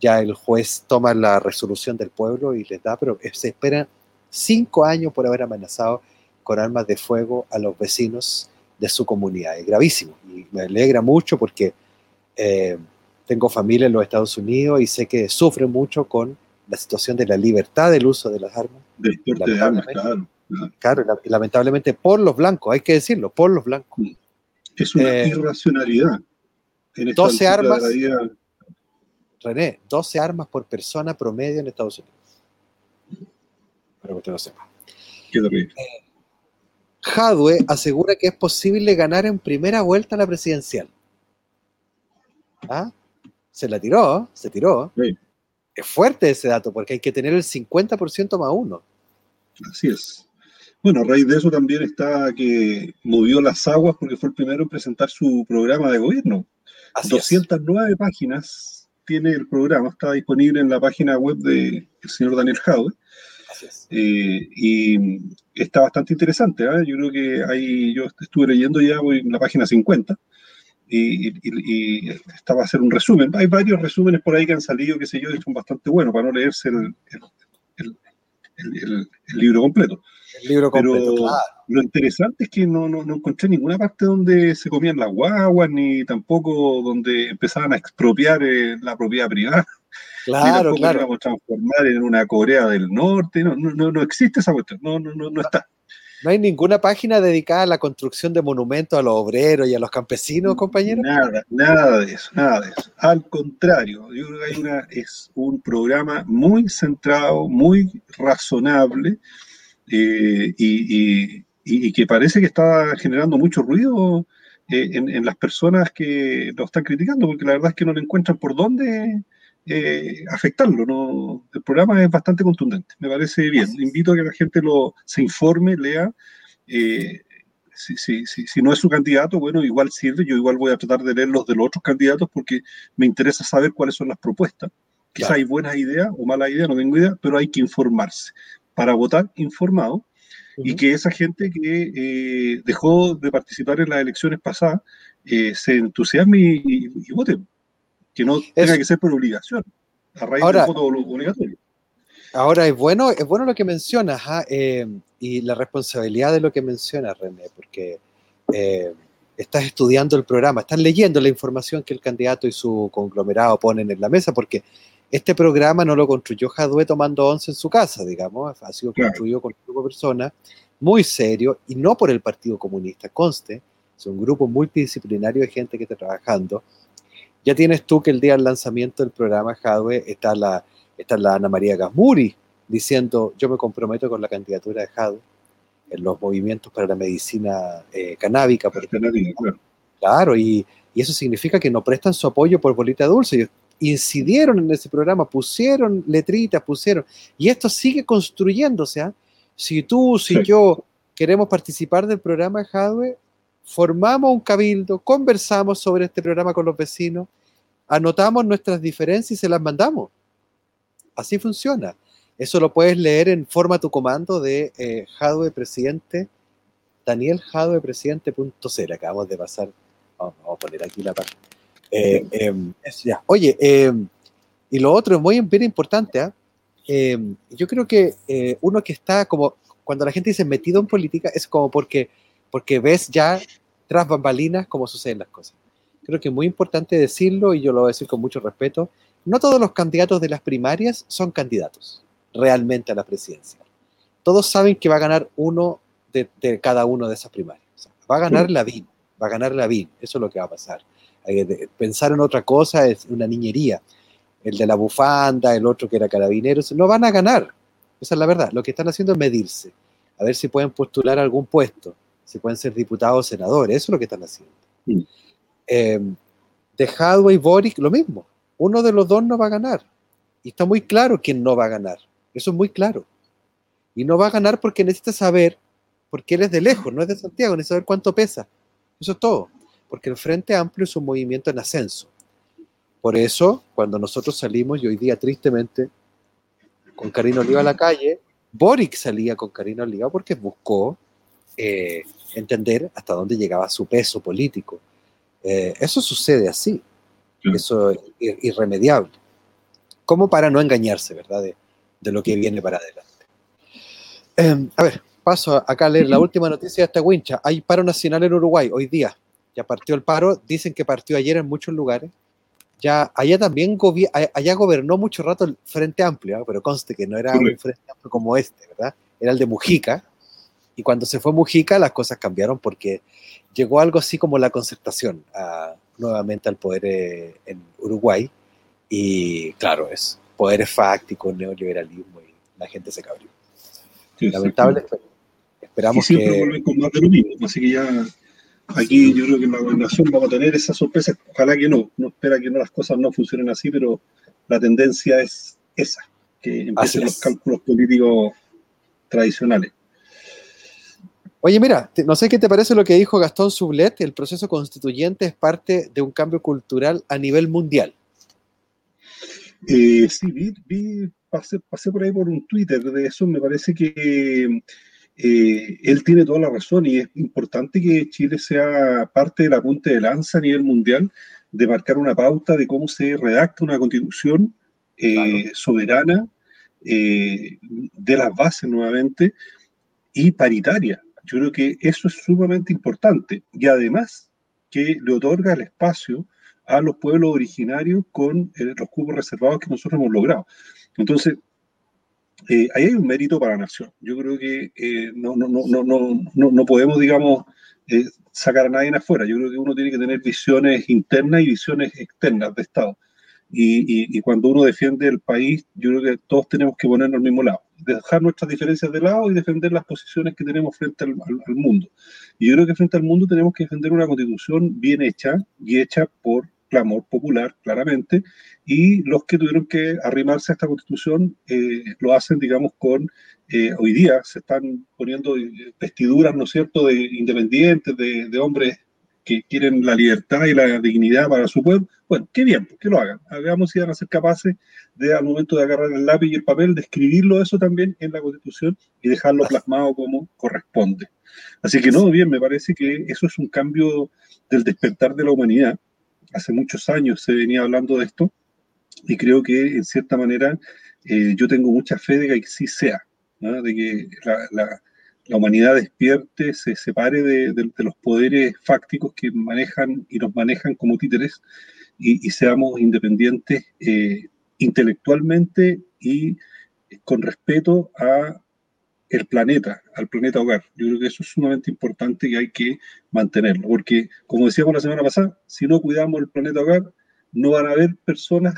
ya el juez toma la resolución del pueblo y les da, pero se esperan cinco años por haber amenazado con armas de fuego a los vecinos de su comunidad. Es gravísimo y me alegra mucho porque eh, tengo familia en los Estados Unidos y sé que sufren mucho con la situación de la libertad del uso de las armas. Del porte de armas, claro. Claro, y lamentablemente por los blancos, hay que decirlo, por los blancos. Es una eh, irracionalidad. En esta doce armas, René, doce armas por persona promedio en Estados Unidos. Para que usted lo sepa. Qué terrible. Eh, Jadue asegura que es posible ganar en primera vuelta la presidencial. ¿Ah? Se la tiró, se tiró. Sí. Es fuerte ese dato, porque hay que tener el cincuenta por ciento más uno. Así es. Bueno, a raíz de eso también está que movió las aguas porque fue el primero en presentar su programa de gobierno. Así doscientas nueve es. Páginas tiene el programa, está disponible en la página web del señor Daniel Jadue. Así es. Eh, y está bastante interesante, ¿eh? Yo creo que ahí yo estuve leyendo ya, voy en la página cincuenta. Y, y, y esta va a ser un resumen. Hay varios resúmenes por ahí que han salido, qué sé yo, y son bastante buenos para no leerse el, el, el, el, el, el libro completo. El libro completo, pero claro. Lo interesante es que no, no, no encontré ninguna parte donde se comían las guaguas, ni tampoco donde empezaban a expropiar eh, la propiedad privada. Claro, ni claro. Íbamos a transformar en una Corea del Norte. No, no, no, no existe esa cuestión, no, no, no, no está. ¿No hay ninguna página dedicada a la construcción de monumentos a los obreros y a los campesinos, compañeros? Nada, nada de eso, nada de eso. Al contrario, yo creo que hay una, es un programa muy centrado, muy razonable eh, y, y, y que parece que está generando mucho ruido eh, en, en las personas que lo están criticando, porque la verdad es que no le encuentran por dónde Eh, afectarlo, ¿no? El programa es bastante contundente, me parece bien. Invito a que la gente lo, se informe, lea. Eh, si, si, si, si no es su candidato, bueno, igual sirve. Yo igual voy a tratar de leer los de los otros candidatos porque me interesa saber cuáles son las propuestas. Quizá claro. Hay buenas ideas o malas ideas, no tengo idea, pero hay que informarse para votar informado. Uh-huh. Y que esa gente que eh, dejó de participar en las elecciones pasadas eh, se entusiasme y, y, y vote. Que no tenga que ser por obligación, a raíz ahora, del voto obligatorio. Ahora, es bueno, es bueno lo que mencionas, ¿eh? Eh, y la responsabilidad de lo que mencionas, René, porque eh, estás estudiando el programa, estás leyendo la información que el candidato y su conglomerado ponen en la mesa, porque este programa no lo construyó Jadue tomando once en su casa, digamos, ha sido claro. Construido con un grupo de personas muy serio, y no por el Partido Comunista, conste, es un grupo multidisciplinario de gente que está trabajando. Ya tienes tú que el día del lanzamiento del programa, Jadue, está la, está la Ana María Gasmuri diciendo, yo me comprometo con la candidatura de Jadue en los movimientos para la medicina eh, canábica. Porque, canábica claro, claro y, y eso significa que no prestan su apoyo por bolita dulce. Ellos incidieron en ese programa, pusieron letritas, pusieron... Y esto sigue construyéndose. ¿Eh? Si tú, si sí. yo queremos participar del programa, Jadue, formamos un cabildo, conversamos sobre este programa con los vecinos, anotamos nuestras diferencias y se las mandamos. Así funciona. Eso lo puedes leer en Forma tu Comando de eh, Jadue Presidente, Daniel Jadue Presidente punto cero. Acabamos de pasar, vamos, vamos a poner aquí la página. Eh, eh, eso ya. Oye, eh, y lo otro es muy bien importante. ¿Eh? Eh, yo creo que eh, uno que está como, cuando la gente dice metido en política, es como porque... porque ves ya tras bambalinas cómo suceden las cosas. Creo que es muy importante decirlo, y yo lo voy a decir con mucho respeto, no todos los candidatos de las primarias son candidatos realmente a la presidencia. Todos saben que va a ganar uno de, de cada uno de esas primarias. O sea, va a ganar Lavín, va a ganar Lavín, eso es lo que va a pasar. Pensar en otra cosa es una niñería. El de la bufanda, el otro que era carabinero, no van a ganar. Esa es la verdad. Lo que están haciendo es medirse, a ver si pueden postular algún puesto. Si pueden ser diputados o senadores, eso es lo que están haciendo. Sí. Eh, de Jadue y Boric, lo mismo. Uno de los dos no va a ganar. Y está muy claro quién no va a ganar. Eso es muy claro. Y no va a ganar porque necesita saber, porque él es de lejos, no es de Santiago, necesita saber cuánto pesa. Eso es todo. Porque el Frente Amplio es un movimiento en ascenso. Por eso, cuando nosotros salimos, y hoy día tristemente, con Karina Oliva a la calle, Boric salía con Karina Oliva porque buscó eh, entender hasta dónde llegaba su peso político. Eh, eso sucede así, sí. Eso es irremediable. Como para no engañarse, ¿verdad?, de, de lo que viene para adelante. Eh, a ver, paso acá a leer la última noticia de esta wincha. Hay paro nacional en Uruguay hoy día. Ya partió el paro, dicen que partió ayer en muchos lugares. Ya, allá también gobi- allá gobernó mucho rato el Frente Amplio, ¿eh? Pero conste que no era sí. un Frente Amplio como este, ¿verdad? Era el de Mujica. Y cuando se fue Mujica, las cosas cambiaron porque llegó algo así como la Concertación a, nuevamente al poder eh, en Uruguay. Y claro, es poder fáctico, neoliberalismo, y la gente se cabrió. Sí, lamentable, esperamos que... Y siempre que... vuelven con más de lo mismo, así que ya... Aquí yo creo que en la gobernación vamos a tener esas sorpresas, ojalá que no, no espera que no, las cosas no funcionen así, pero la tendencia es esa, que empiecen los cálculos políticos tradicionales. Oye, mira, no sé qué te parece lo que dijo Gastón Sublet, el proceso constituyente es parte de un cambio cultural a nivel mundial. Eh, sí, vi, vi pasé, pasé por ahí por un Twitter de eso, me parece que... Eh, él tiene toda la razón y es importante que Chile sea parte de la punta de lanza a nivel mundial de marcar una pauta de cómo se redacta una constitución eh, claro. soberana, eh, de las bases nuevamente, y paritaria. Yo creo que eso es sumamente importante y además que le otorga el espacio a los pueblos originarios con eh, los cupos reservados que nosotros hemos logrado. Entonces, Eh, ahí hay un mérito para la nación. Yo creo que eh, no, no, no, no, no, no podemos, digamos, eh, sacar a nadie afuera. Yo creo que uno tiene que tener visiones internas y visiones externas de Estado. Y, y, y cuando uno defiende el país, yo creo que todos tenemos que ponernos al mismo lado. Dejar nuestras diferencias de lado y defender las posiciones que tenemos frente al, al, al mundo. Y yo creo que frente al mundo tenemos que defender una constitución bien hecha y hecha por clamor popular, claramente, y los que tuvieron que arrimarse a esta constitución eh, lo hacen, digamos, con, eh, hoy día se están poniendo vestiduras, ¿no es cierto?, de independientes, de, de hombres que quieren la libertad y la dignidad para su pueblo. Bueno, qué bien, pues, que lo hagan. Hagamos si van a ser capaces de, al momento de agarrar el lápiz y el papel, de escribirlo eso también en la constitución y dejarlo plasmado como corresponde. Así que no, bien, me parece que eso es un cambio del despertar de la humanidad. Hace muchos años se venía hablando de esto y creo que, en cierta manera, eh, yo tengo mucha fe de que sí sea, ¿no?, de que la, la, la humanidad despierte, se separe de, de, de los poderes fácticos que manejan y nos manejan como títeres y, y seamos independientes eh, intelectualmente y con respeto a el planeta, al planeta hogar. Yo creo que eso es sumamente importante y hay que mantenerlo, porque, como decíamos la semana pasada, si no cuidamos el planeta hogar, no van a haber personas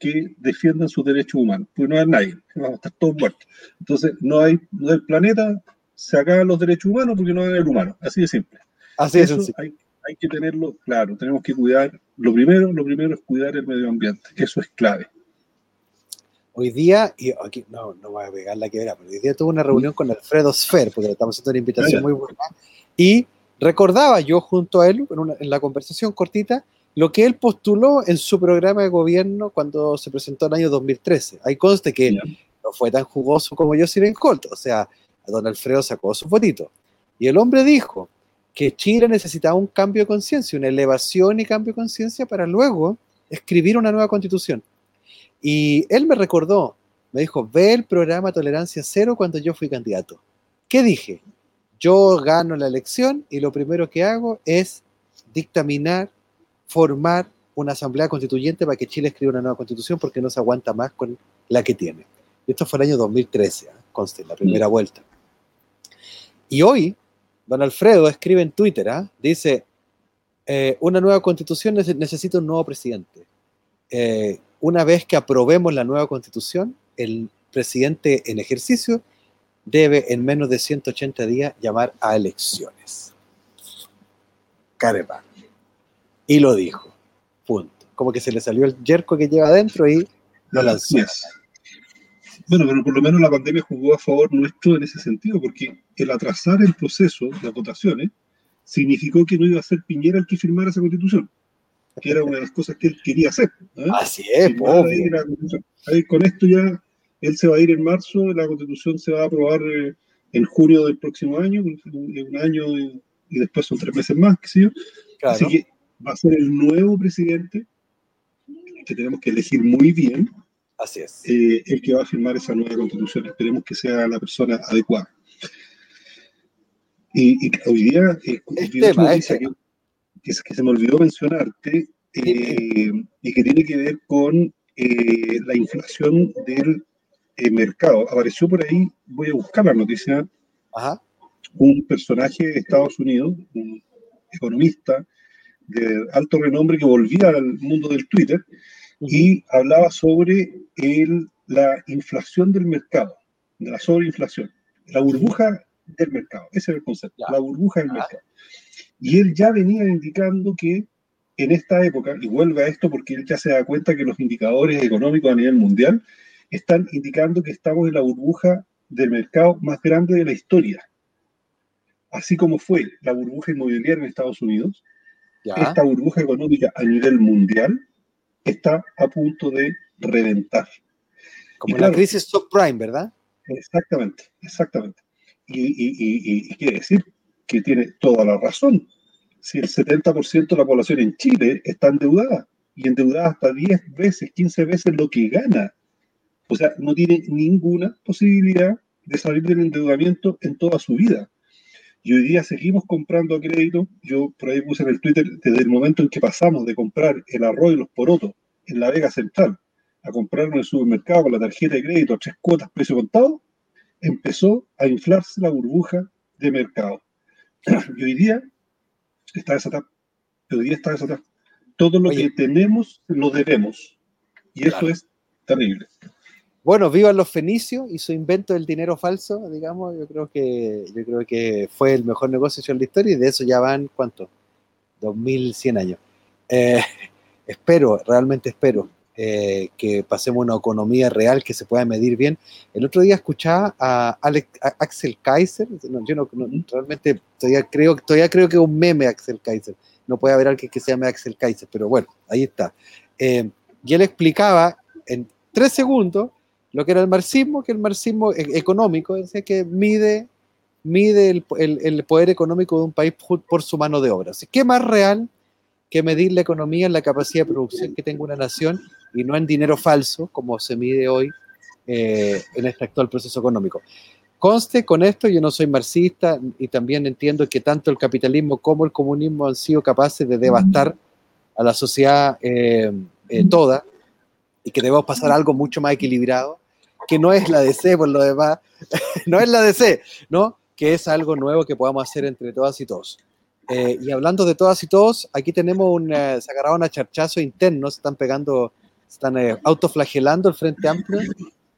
que defiendan sus derechos humanos, pues no hay nadie, vamos a estar todos muertos. Entonces, no hay, no hay planeta, se acaban los derechos humanos porque no hay el humano, así de simple. Así de simple. Hay, hay que tenerlo claro, tenemos que cuidar, lo primero, lo primero es cuidar el medio ambiente, eso es clave. Hoy día, y aquí no, no voy a pegar la que verá, pero hoy día tuve una reunión con Alfredo Sfer, porque le estamos haciendo una invitación muy buena, y recordaba yo junto a él, en, una, en la conversación cortita, lo que él postuló en su programa de gobierno cuando se presentó en el año dos mil trece. Ahí conste que yeah. no fue tan jugoso como yo sin el colto, o sea, a don Alfredo sacó su fotito. Y el hombre dijo que Chile necesitaba un cambio de conciencia, una elevación y cambio de conciencia para luego escribir una nueva constitución. Y él me recordó, me dijo, ve el programa Tolerancia Cero cuando yo fui candidato. ¿Qué dije? Yo gano la elección y lo primero que hago es dictaminar, formar una asamblea constituyente para que Chile escriba una nueva constitución porque no se aguanta más con la que tiene. Esto fue el año dos mil trece, ¿eh? Conste, la primera sí. vuelta. Y hoy, don Alfredo escribe en Twitter, ¿eh? dice, eh, una nueva constitución necesita un nuevo presidente. Eh, Una vez que aprobemos la nueva constitución, el presidente en ejercicio debe en menos de ciento ochenta días llamar a elecciones. Caramba. Y lo dijo. Punto. Como que se le salió el yerco que lleva adentro y lo lanzó. Yes. Bueno, pero por lo menos la pandemia jugó a favor nuestro en ese sentido, porque el atrasar el proceso de las votaciones significó que no iba a ser Piñera el que firmara esa constitución, que era una de las cosas que él quería hacer, ¿eh? Así es, obvio. La, con esto ya él se va a ir en marzo, la constitución se va a aprobar eh, en junio del próximo año, un año y después son tres meses más, qué sé yo. Claro. Así que va a ser el nuevo presidente, que tenemos que elegir muy bien. Así es. Eh, el que va a firmar esa nueva constitución. Esperemos que sea la persona adecuada. Y, y hoy día, eh, el tema, es que, que se me olvidó mencionarte, eh, y que tiene que ver con eh, la inflación del eh, mercado. Apareció por ahí, voy a buscar la noticia. Ajá. Un personaje de Estados Unidos, un economista de alto renombre que volvía al mundo del Twitter, y hablaba sobre el, la inflación del mercado, de la sobreinflación, la burbuja del mercado. Ese es el concepto, ya. La burbuja del ah. mercado. Y él ya venía indicando que en esta época, y vuelve a esto porque él ya se da cuenta que los indicadores económicos a nivel mundial están indicando que estamos en la burbuja del mercado más grande de la historia. Así como fue la burbuja inmobiliaria en Estados Unidos, ya. Esta burbuja económica a nivel mundial está a punto de reventar. Como claro, la crisis subprime, ¿verdad? Exactamente, exactamente. Y, y, y, y quiere decir que tiene toda la razón. Si el setenta por ciento de la población en Chile está endeudada, y endeudada hasta diez veces, quince veces lo que gana, o sea, no tiene ninguna posibilidad de salir del endeudamiento en toda su vida. Y hoy día seguimos comprando a crédito. Yo por ahí puse en el Twitter, desde el momento en que pasamos de comprar el arroz y los porotos en la Vega Central a comprarlo en el supermercado con la tarjeta de crédito a tres cuotas, precio contado, empezó a inflarse la burbuja de mercado. Y hoy día está desatada. Hoy día está desatada. Todo lo Oye. que tenemos lo debemos. Y claro, eso es terrible. Bueno, vivan los fenicios y su invento del dinero falso, digamos, yo creo que yo creo que fue el mejor negocio hecho en la historia, y de eso ya van, ¿cuánto? dos mil cien años. Eh, espero, realmente espero, eh, que pasemos una economía real que se pueda medir bien. El otro día escuchaba a, Alex, a Axel Kaiser, no, yo no, no realmente todavía creo, todavía creo que es un meme Axel Kaiser, no puede haber alguien que se llame Axel Kaiser, pero bueno, ahí está. Eh, y él explicaba en tres segundos lo que era el marxismo, que el marxismo económico, es decir, que mide, mide el, el, el poder económico de un país por su mano de obra. Así, ¿qué más real que medir la economía en la capacidad de producción que tenga una nación y no en dinero falso, como se mide hoy eh, en este actual proceso económico? Conste con esto, yo no soy marxista y también entiendo que tanto el capitalismo como el comunismo han sido capaces de devastar a la sociedad eh, eh, toda, y que debemos pasar a algo mucho más equilibrado, que no es la D C por lo demás, no es la D C, ¿no? Que es algo nuevo que podamos hacer entre todas y todos. Eh, y hablando de todas y todos, aquí tenemos un, eh, se agarraron a charchazo interno, se están pegando, se están eh, autoflagelando el Frente Amplio,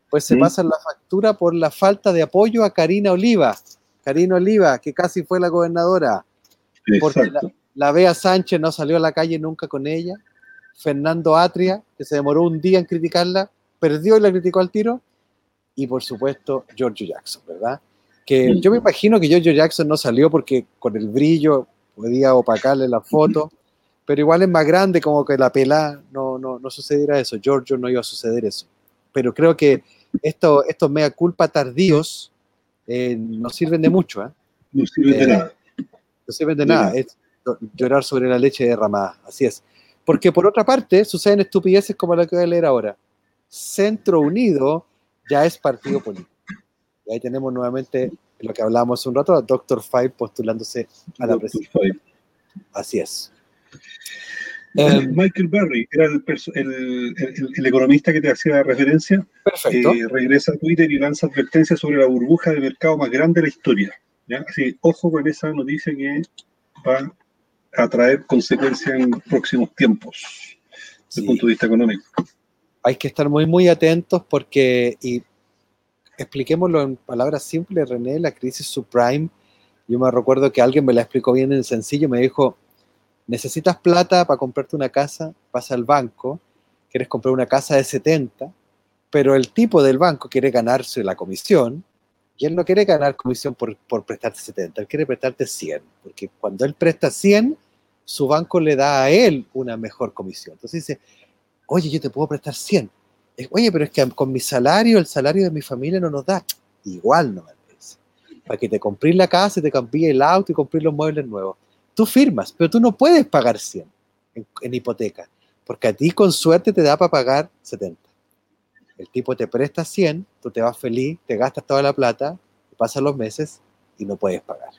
pues se ¿Sí? pasan la factura por la falta de apoyo a Karina Oliva, Karina Oliva, que casi fue la gobernadora, Exacto. porque la, la Bea Sánchez no salió a la calle nunca con ella, Fernando Atria, que se demoró un día en criticarla, perdió y la criticó al tiro, y por supuesto George Jackson, ¿verdad? Que yo me imagino que George Jackson no salió porque con el brillo podía opacarle la foto, pero igual es más grande, como que la pelá, no, no, no sucediera eso, George no iba a suceder eso, pero creo que esto, estos mea culpa tardíos eh, no sirven de mucho, ¿eh? No sirven eh, de nada. No sirven de nada, es llorar sobre la leche derramada, así es. Porque por otra parte, suceden estupideces como la que voy a leer ahora. Centro Unido ya es partido político. Y ahí tenemos nuevamente lo que hablábamos hace un rato, a doctor Fife postulándose a la presidencia. Así es. Um, Michael Barry, era el, perso- el, el, el economista que te hacía referencia. Perfecto. Eh, regresa a Twitter y lanza advertencias sobre la burbuja de mercado más grande de la historia, ¿ya? Así, ojo con esa noticia que va a traer consecuencias en los próximos tiempos desde el punto de vista económico. Hay que estar muy muy atentos porque, y expliquémoslo en palabras simples, René, la crisis subprime, yo me recuerdo que alguien me la explicó bien en sencillo, me dijo, necesitas plata para comprarte una casa, pasa al banco, quieres comprar una casa de setenta, pero el tipo del banco quiere ganarse la comisión, y él no quiere ganar comisión por, por prestarte setenta, él quiere prestarte cien, porque cuando él presta cien, su banco le da a él una mejor comisión. Entonces dice, oye, yo te puedo prestar cien. Oye, pero es que con mi salario, el salario de mi familia no nos da. Igual no me parece. para que te compres la casa, te cambies el auto y compres los muebles nuevos. Tú firmas, pero tú no puedes pagar cien en, en hipoteca, porque a ti con suerte te da para pagar setenta. El tipo te presta cien, tú te vas feliz, te gastas toda la plata, pasan los meses y no puedes pagar.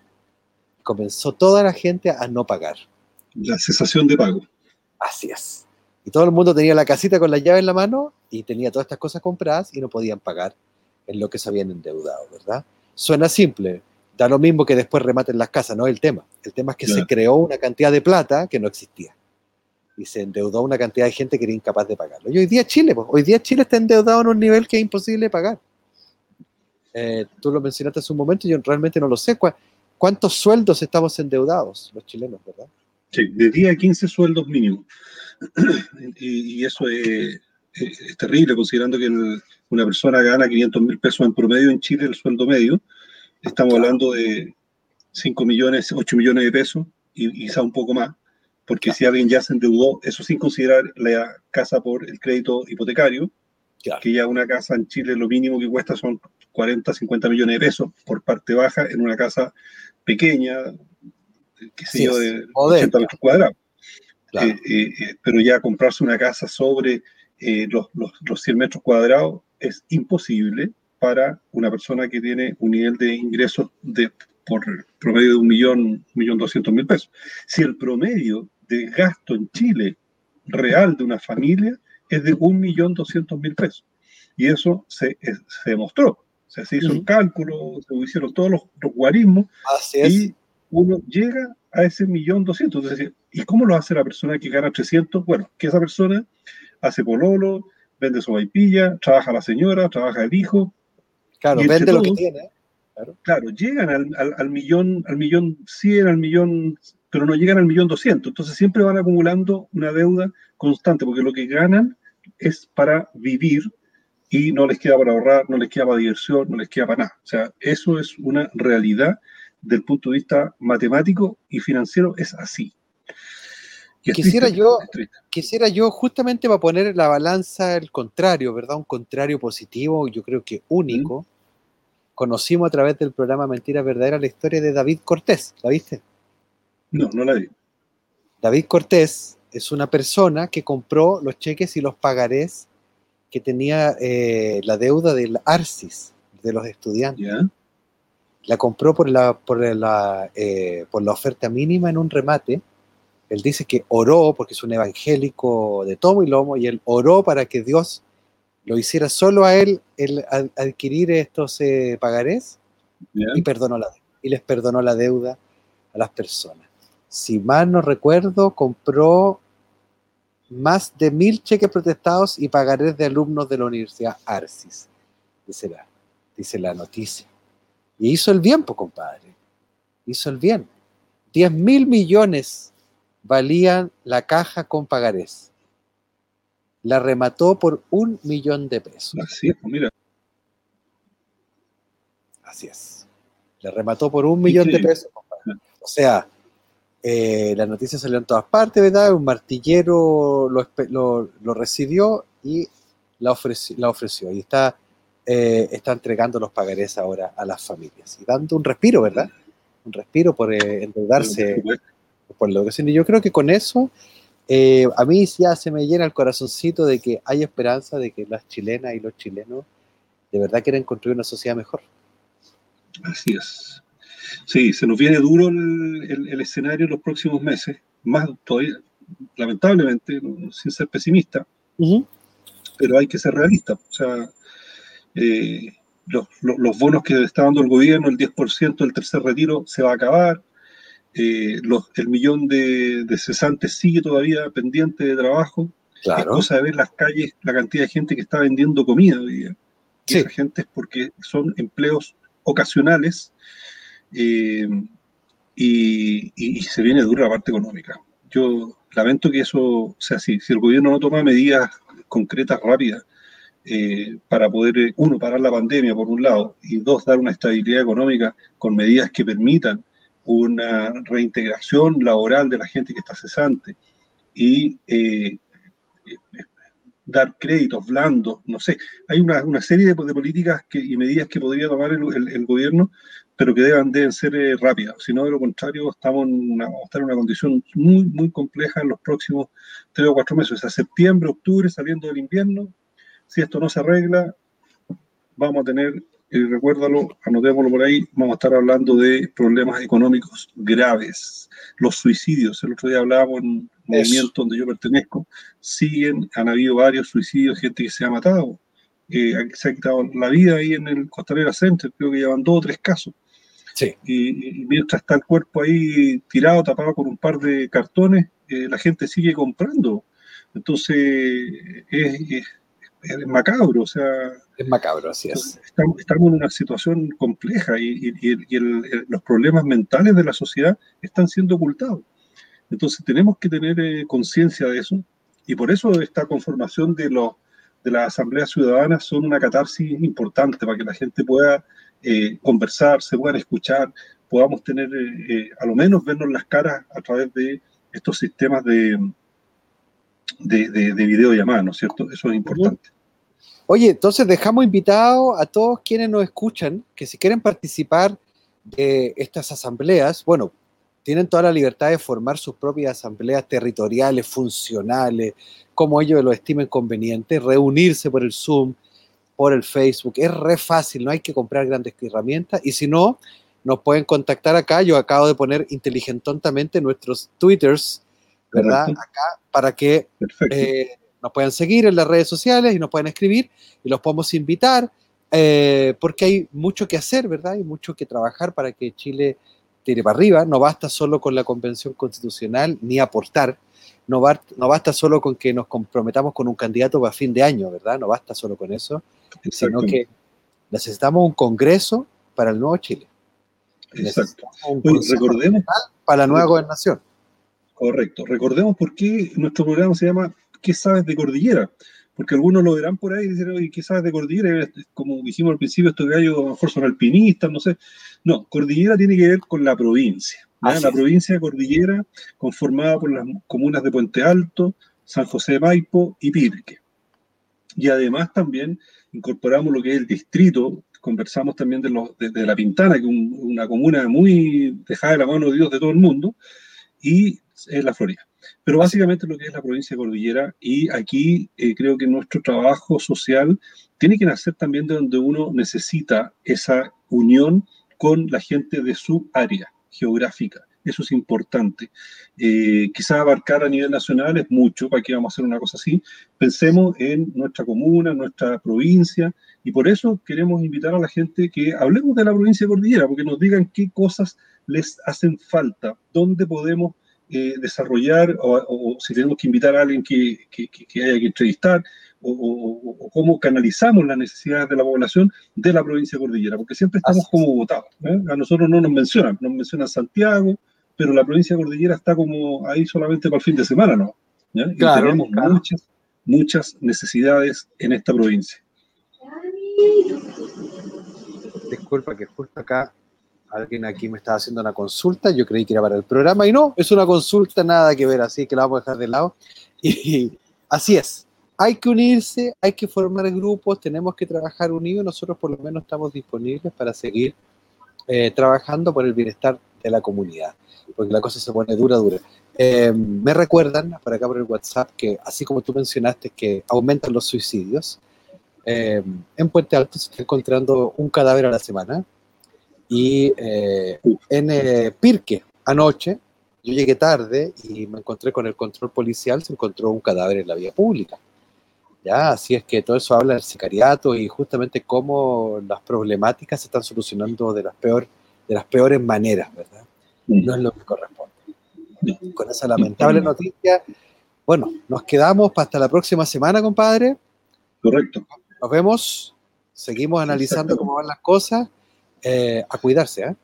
Comenzó toda la gente a no pagar. La cesación de pago. Así es. Y todo el mundo tenía la casita con la llave en la mano y tenía todas estas cosas compradas y no podían pagar en lo que se habían endeudado, ¿verdad? Suena simple. Da lo mismo que después rematen las casas, no es el tema. El tema es que claro, se creó una cantidad de plata que no existía. Y se endeudó una cantidad de gente que era incapaz de pagarlo. Y hoy día Chile, pues, hoy día Chile está endeudado en un nivel que es imposible pagar. Eh, tú lo mencionaste hace un momento, yo realmente no lo sé. ¿Cu- ¿Cuántos sueldos estamos endeudados los chilenos, verdad? Sí, de diez a quince sueldos mínimos. y, y eso es, es, es terrible, considerando que el, una persona gana quinientos mil pesos en promedio en Chile, el sueldo medio. Estamos claro. hablando de cinco millones, ocho millones de pesos, y quizá un poco más, porque claro. si alguien ya se endeudó, eso sin considerar la casa por el crédito hipotecario, claro. que ya una casa en Chile lo mínimo que cuesta son cuarenta, cincuenta millones de pesos por parte baja en una casa pequeña, qué sé yo, de ochenta metros cuadrados. Claro. Eh, eh, eh, pero ya comprarse una casa sobre eh, los, los, los cien metros cuadrados es imposible para una persona que tiene un nivel de ingresos de, por promedio de un millón, un millón doscientos mil pesos. Si el promedio de gasto en Chile real de una familia es de un millón doscientos mil pesos, y eso se, se demostró. O sea, se hizo uh-huh. un cálculo, se hicieron todos los, los guarismos. Así es. Y uno llega a ese millón doscientos. Entonces, ¿y cómo lo hace la persona que gana trescientos? Bueno, que esa persona hace pololo, vende sopaipilla, trabaja la señora, trabaja el hijo. Claro, vende todo, lo que tiene. Claro, claro llegan al, al, al millón, al millón cien, al millón, pero no llegan al millón doscientos. Entonces siempre van acumulando una deuda constante, porque lo que ganan es para vivir, y no les queda para ahorrar, no les queda para diversión, no les queda para nada. O sea, eso es una realidad del punto de vista matemático y financiero, es así. Y es quisiera, triste, yo, quisiera yo, justamente para poner la balanza el contrario, ¿verdad? Un contrario positivo, yo creo que único. ¿Mm? Conocimos a través del programa Mentiras Verdaderas la historia de David Cortés, ¿la viste? No, no la vi. David Cortés es una persona que compró los cheques y los pagarés que tenía eh, la deuda del ARSIS, de los estudiantes. Yeah. La compró por la, por, la, eh, por la oferta mínima en un remate. Él dice que oró, porque es un evangélico de tomo y lomo, y él oró para que Dios lo hiciera solo a él, el adquirir estos eh, pagarés, yeah. y, perdonó la, y les perdonó la deuda a las personas. Si mal no recuerdo, compró más de mil cheques protestados y pagarés de alumnos de la Universidad ARSIS, dice la, dice la noticia. Y hizo el bien, pues, compadre. Hizo el bien. Diez mil millones valían la caja con pagarés. La remató por un millón de pesos. Así es, mira. Así es. La remató por un millón sí, sí. de pesos, compadre. O sea... Eh, la noticia salió en todas partes, ¿verdad? Un martillero lo, lo, lo recibió y la, ofreci, la ofreció. Y está, eh, está entregando los pagarés ahora a las familias. Y dando un respiro, ¿verdad? Un respiro por eh, endeudarse por la educación. Y yo creo que con eso, eh, a mí ya se me llena el corazoncito de que hay esperanza de que las chilenas y los chilenos de verdad quieren construir una sociedad mejor. Así es. Sí, se nos viene duro el, el, el escenario en los próximos meses, más todavía, lamentablemente, sin ser pesimista, uh-huh. pero hay que ser realista. O sea, eh, los, los, los bonos que está dando el gobierno, el diez por ciento del tercer retiro se va a acabar, eh, los, el millón de, de cesantes sigue todavía pendiente de trabajo, claro. Es cosa de ver las calles, la cantidad de gente que está vendiendo comida hoy día. Sí. Esa gente es porque son empleos ocasionales. Eh, y, y, y se viene dura la parte económica. Yo lamento que eso, o sea, si, si el gobierno no toma medidas concretas, rápidas, eh, para poder, uno, parar la pandemia por un lado, y dos, dar una estabilidad económica con medidas que permitan una reintegración laboral de la gente que está cesante, y eh, dar créditos blandos, no sé, hay una, una serie de, de políticas que, y medidas que podría tomar el, el, el gobierno pero que deben, deben ser eh, rápidas. Si no, de lo contrario, estamos en una, vamos a estar en una condición muy, muy compleja en los próximos tres o cuatro meses. O sea, septiembre, octubre, saliendo del invierno, si esto no se arregla, vamos a tener, y recuérdalo, anotémoslo por ahí, vamos a estar hablando de problemas económicos graves. Los suicidios, el otro día hablábamos en el movimiento donde yo pertenezco, siguen, han habido varios suicidios, gente que se ha matado, que se ha quitado la vida ahí en el Costanera Center, creo que llevan dos o tres casos. Sí. Y, y mientras está el cuerpo ahí tirado, tapado con un par de cartones, eh, la gente sigue comprando. Entonces, es, es, es macabro, o sea... Es macabro, así es. Estamos, estamos en una situación compleja y, y, y el, el, los problemas mentales de la sociedad están siendo ocultados. Entonces, tenemos que tener eh, conciencia de eso, y por eso esta conformación de los de las asambleas ciudadanas son una catarsis importante para que la gente pueda eh, conversar, se puedan escuchar, podamos tener, eh, eh, a lo menos vernos las caras a través de estos sistemas de, de, de, de videollamada, ¿no es cierto? Eso es importante. Oye, entonces dejamos invitados a todos quienes nos escuchan, que si quieren participar de estas asambleas, bueno, tienen toda la libertad de formar sus propias asambleas territoriales, funcionales, como ellos lo estimen conveniente, reunirse por el Zoom, por el Facebook. Es re fácil, no hay que comprar grandes herramientas. Y si no, nos pueden contactar acá. Yo acabo de poner inteligentemente nuestros Twitters, ¿verdad? Perfecto. Acá, para que eh, nos puedan seguir en las redes sociales y nos puedan escribir y los podemos invitar, eh, porque hay mucho que hacer, ¿verdad? Hay mucho que trabajar para que Chile tire para arriba. No basta solo con la Convención Constitucional ni aportar, no, va, no basta solo con que nos comprometamos con un candidato para fin de año, ¿verdad? No basta solo con eso, sino que necesitamos un Congreso para el nuevo Chile. Exacto. Un Oye, recordemos para la nueva correcto, gobernación. Correcto. Recordemos por qué nuestro programa se llama ¿Qué sabes de Cordillera? Porque algunos lo verán por ahí y dicen, oye, ¿qué sabes de Cordillera? Como dijimos al principio, estos gallos a lo mejor son alpinistas, no sé. No, Cordillera tiene que ver con la provincia. ¿Ah, sí? La provincia de Cordillera, conformada por las comunas de Puente Alto, San José de Maipo y Pirque. Y además también incorporamos lo que es el distrito, conversamos también de, los, de, de La Pintana, que es un, una comuna muy dejada de la mano de Dios de todo el mundo, y es la Florida. Pero básicamente lo que es la provincia de Cordillera, y aquí eh, creo que nuestro trabajo social tiene que nacer también de donde uno necesita esa unión con la gente de su área geográfica. Eso es importante. Eh, quizá abarcar a nivel nacional es mucho, para que vamos a hacer una cosa así. Pensemos en nuestra comuna, nuestra provincia, y por eso queremos invitar a la gente que hablemos de la provincia de Cordillera, porque nos digan qué cosas les hacen falta, dónde podemos Eh, desarrollar o, o, o si tenemos que invitar a alguien que, que, que haya que entrevistar o, o, o cómo canalizamos las necesidades de la población de la provincia de Cordillera, porque siempre estamos Así como votados, ¿eh? A nosotros no nos mencionan, nos mencionan Santiago, pero la provincia de Cordillera está como ahí solamente para el fin de semana, ¿no? ¿Eh? Claro, y tenemos claro. muchas, muchas necesidades en esta provincia. Disculpa que justo acá alguien aquí me estaba haciendo una consulta, yo creí que era para el programa, y no, es una consulta nada que ver, así que la vamos a dejar de lado. Y así es, hay que unirse, hay que formar grupos, tenemos que trabajar unidos, nosotros por lo menos estamos disponibles para seguir eh, trabajando por el bienestar de la comunidad, porque la cosa se pone dura, dura. Eh, me recuerdan, por acá por el WhatsApp, que así como tú mencionaste que aumentan los suicidios, eh, en Puente Alto se está encontrando un cadáver a la semana, y eh, en eh, Pirque anoche, yo llegué tarde y me encontré con el control policial, se encontró un cadáver en la vía pública, ya, así es que todo eso habla del sicariato y justamente cómo las problemáticas se están solucionando de las, peor, de las peores maneras, ¿verdad? No es lo que corresponde. Con esa lamentable noticia, bueno, nos quedamos hasta la próxima semana, compadre. Correcto. Nos vemos, seguimos analizando cómo van las cosas. Eh, a cuidarse, ¿eh?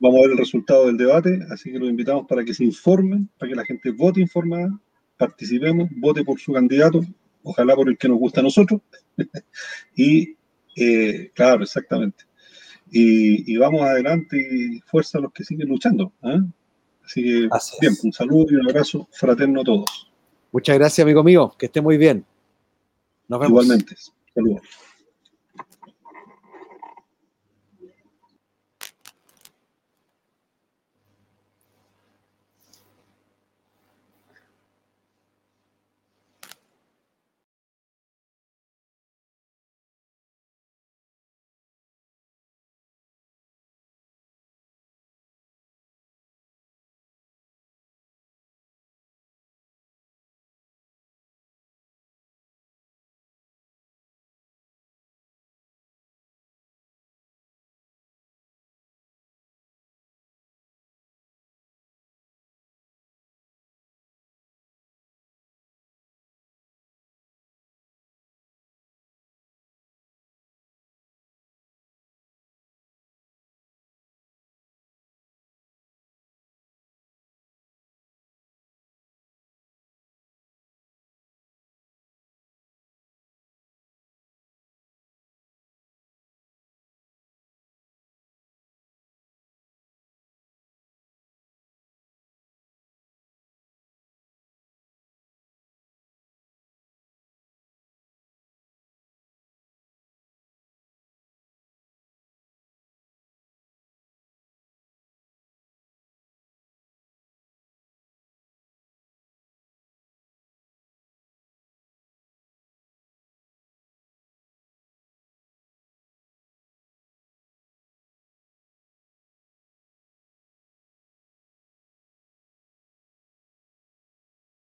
Vamos a ver el resultado del debate, así que los invitamos para que se informen, para que la gente vote informada, participemos, vote por su candidato, ojalá por el que nos gusta a nosotros, y eh, claro, exactamente, y, y vamos adelante y fuerza a los que siguen luchando, ¿eh? Así que, así bien, un saludo y un abrazo fraterno a todos. Muchas gracias, amigo mío, que esté muy bien. Nos vemos. Igualmente, saludos.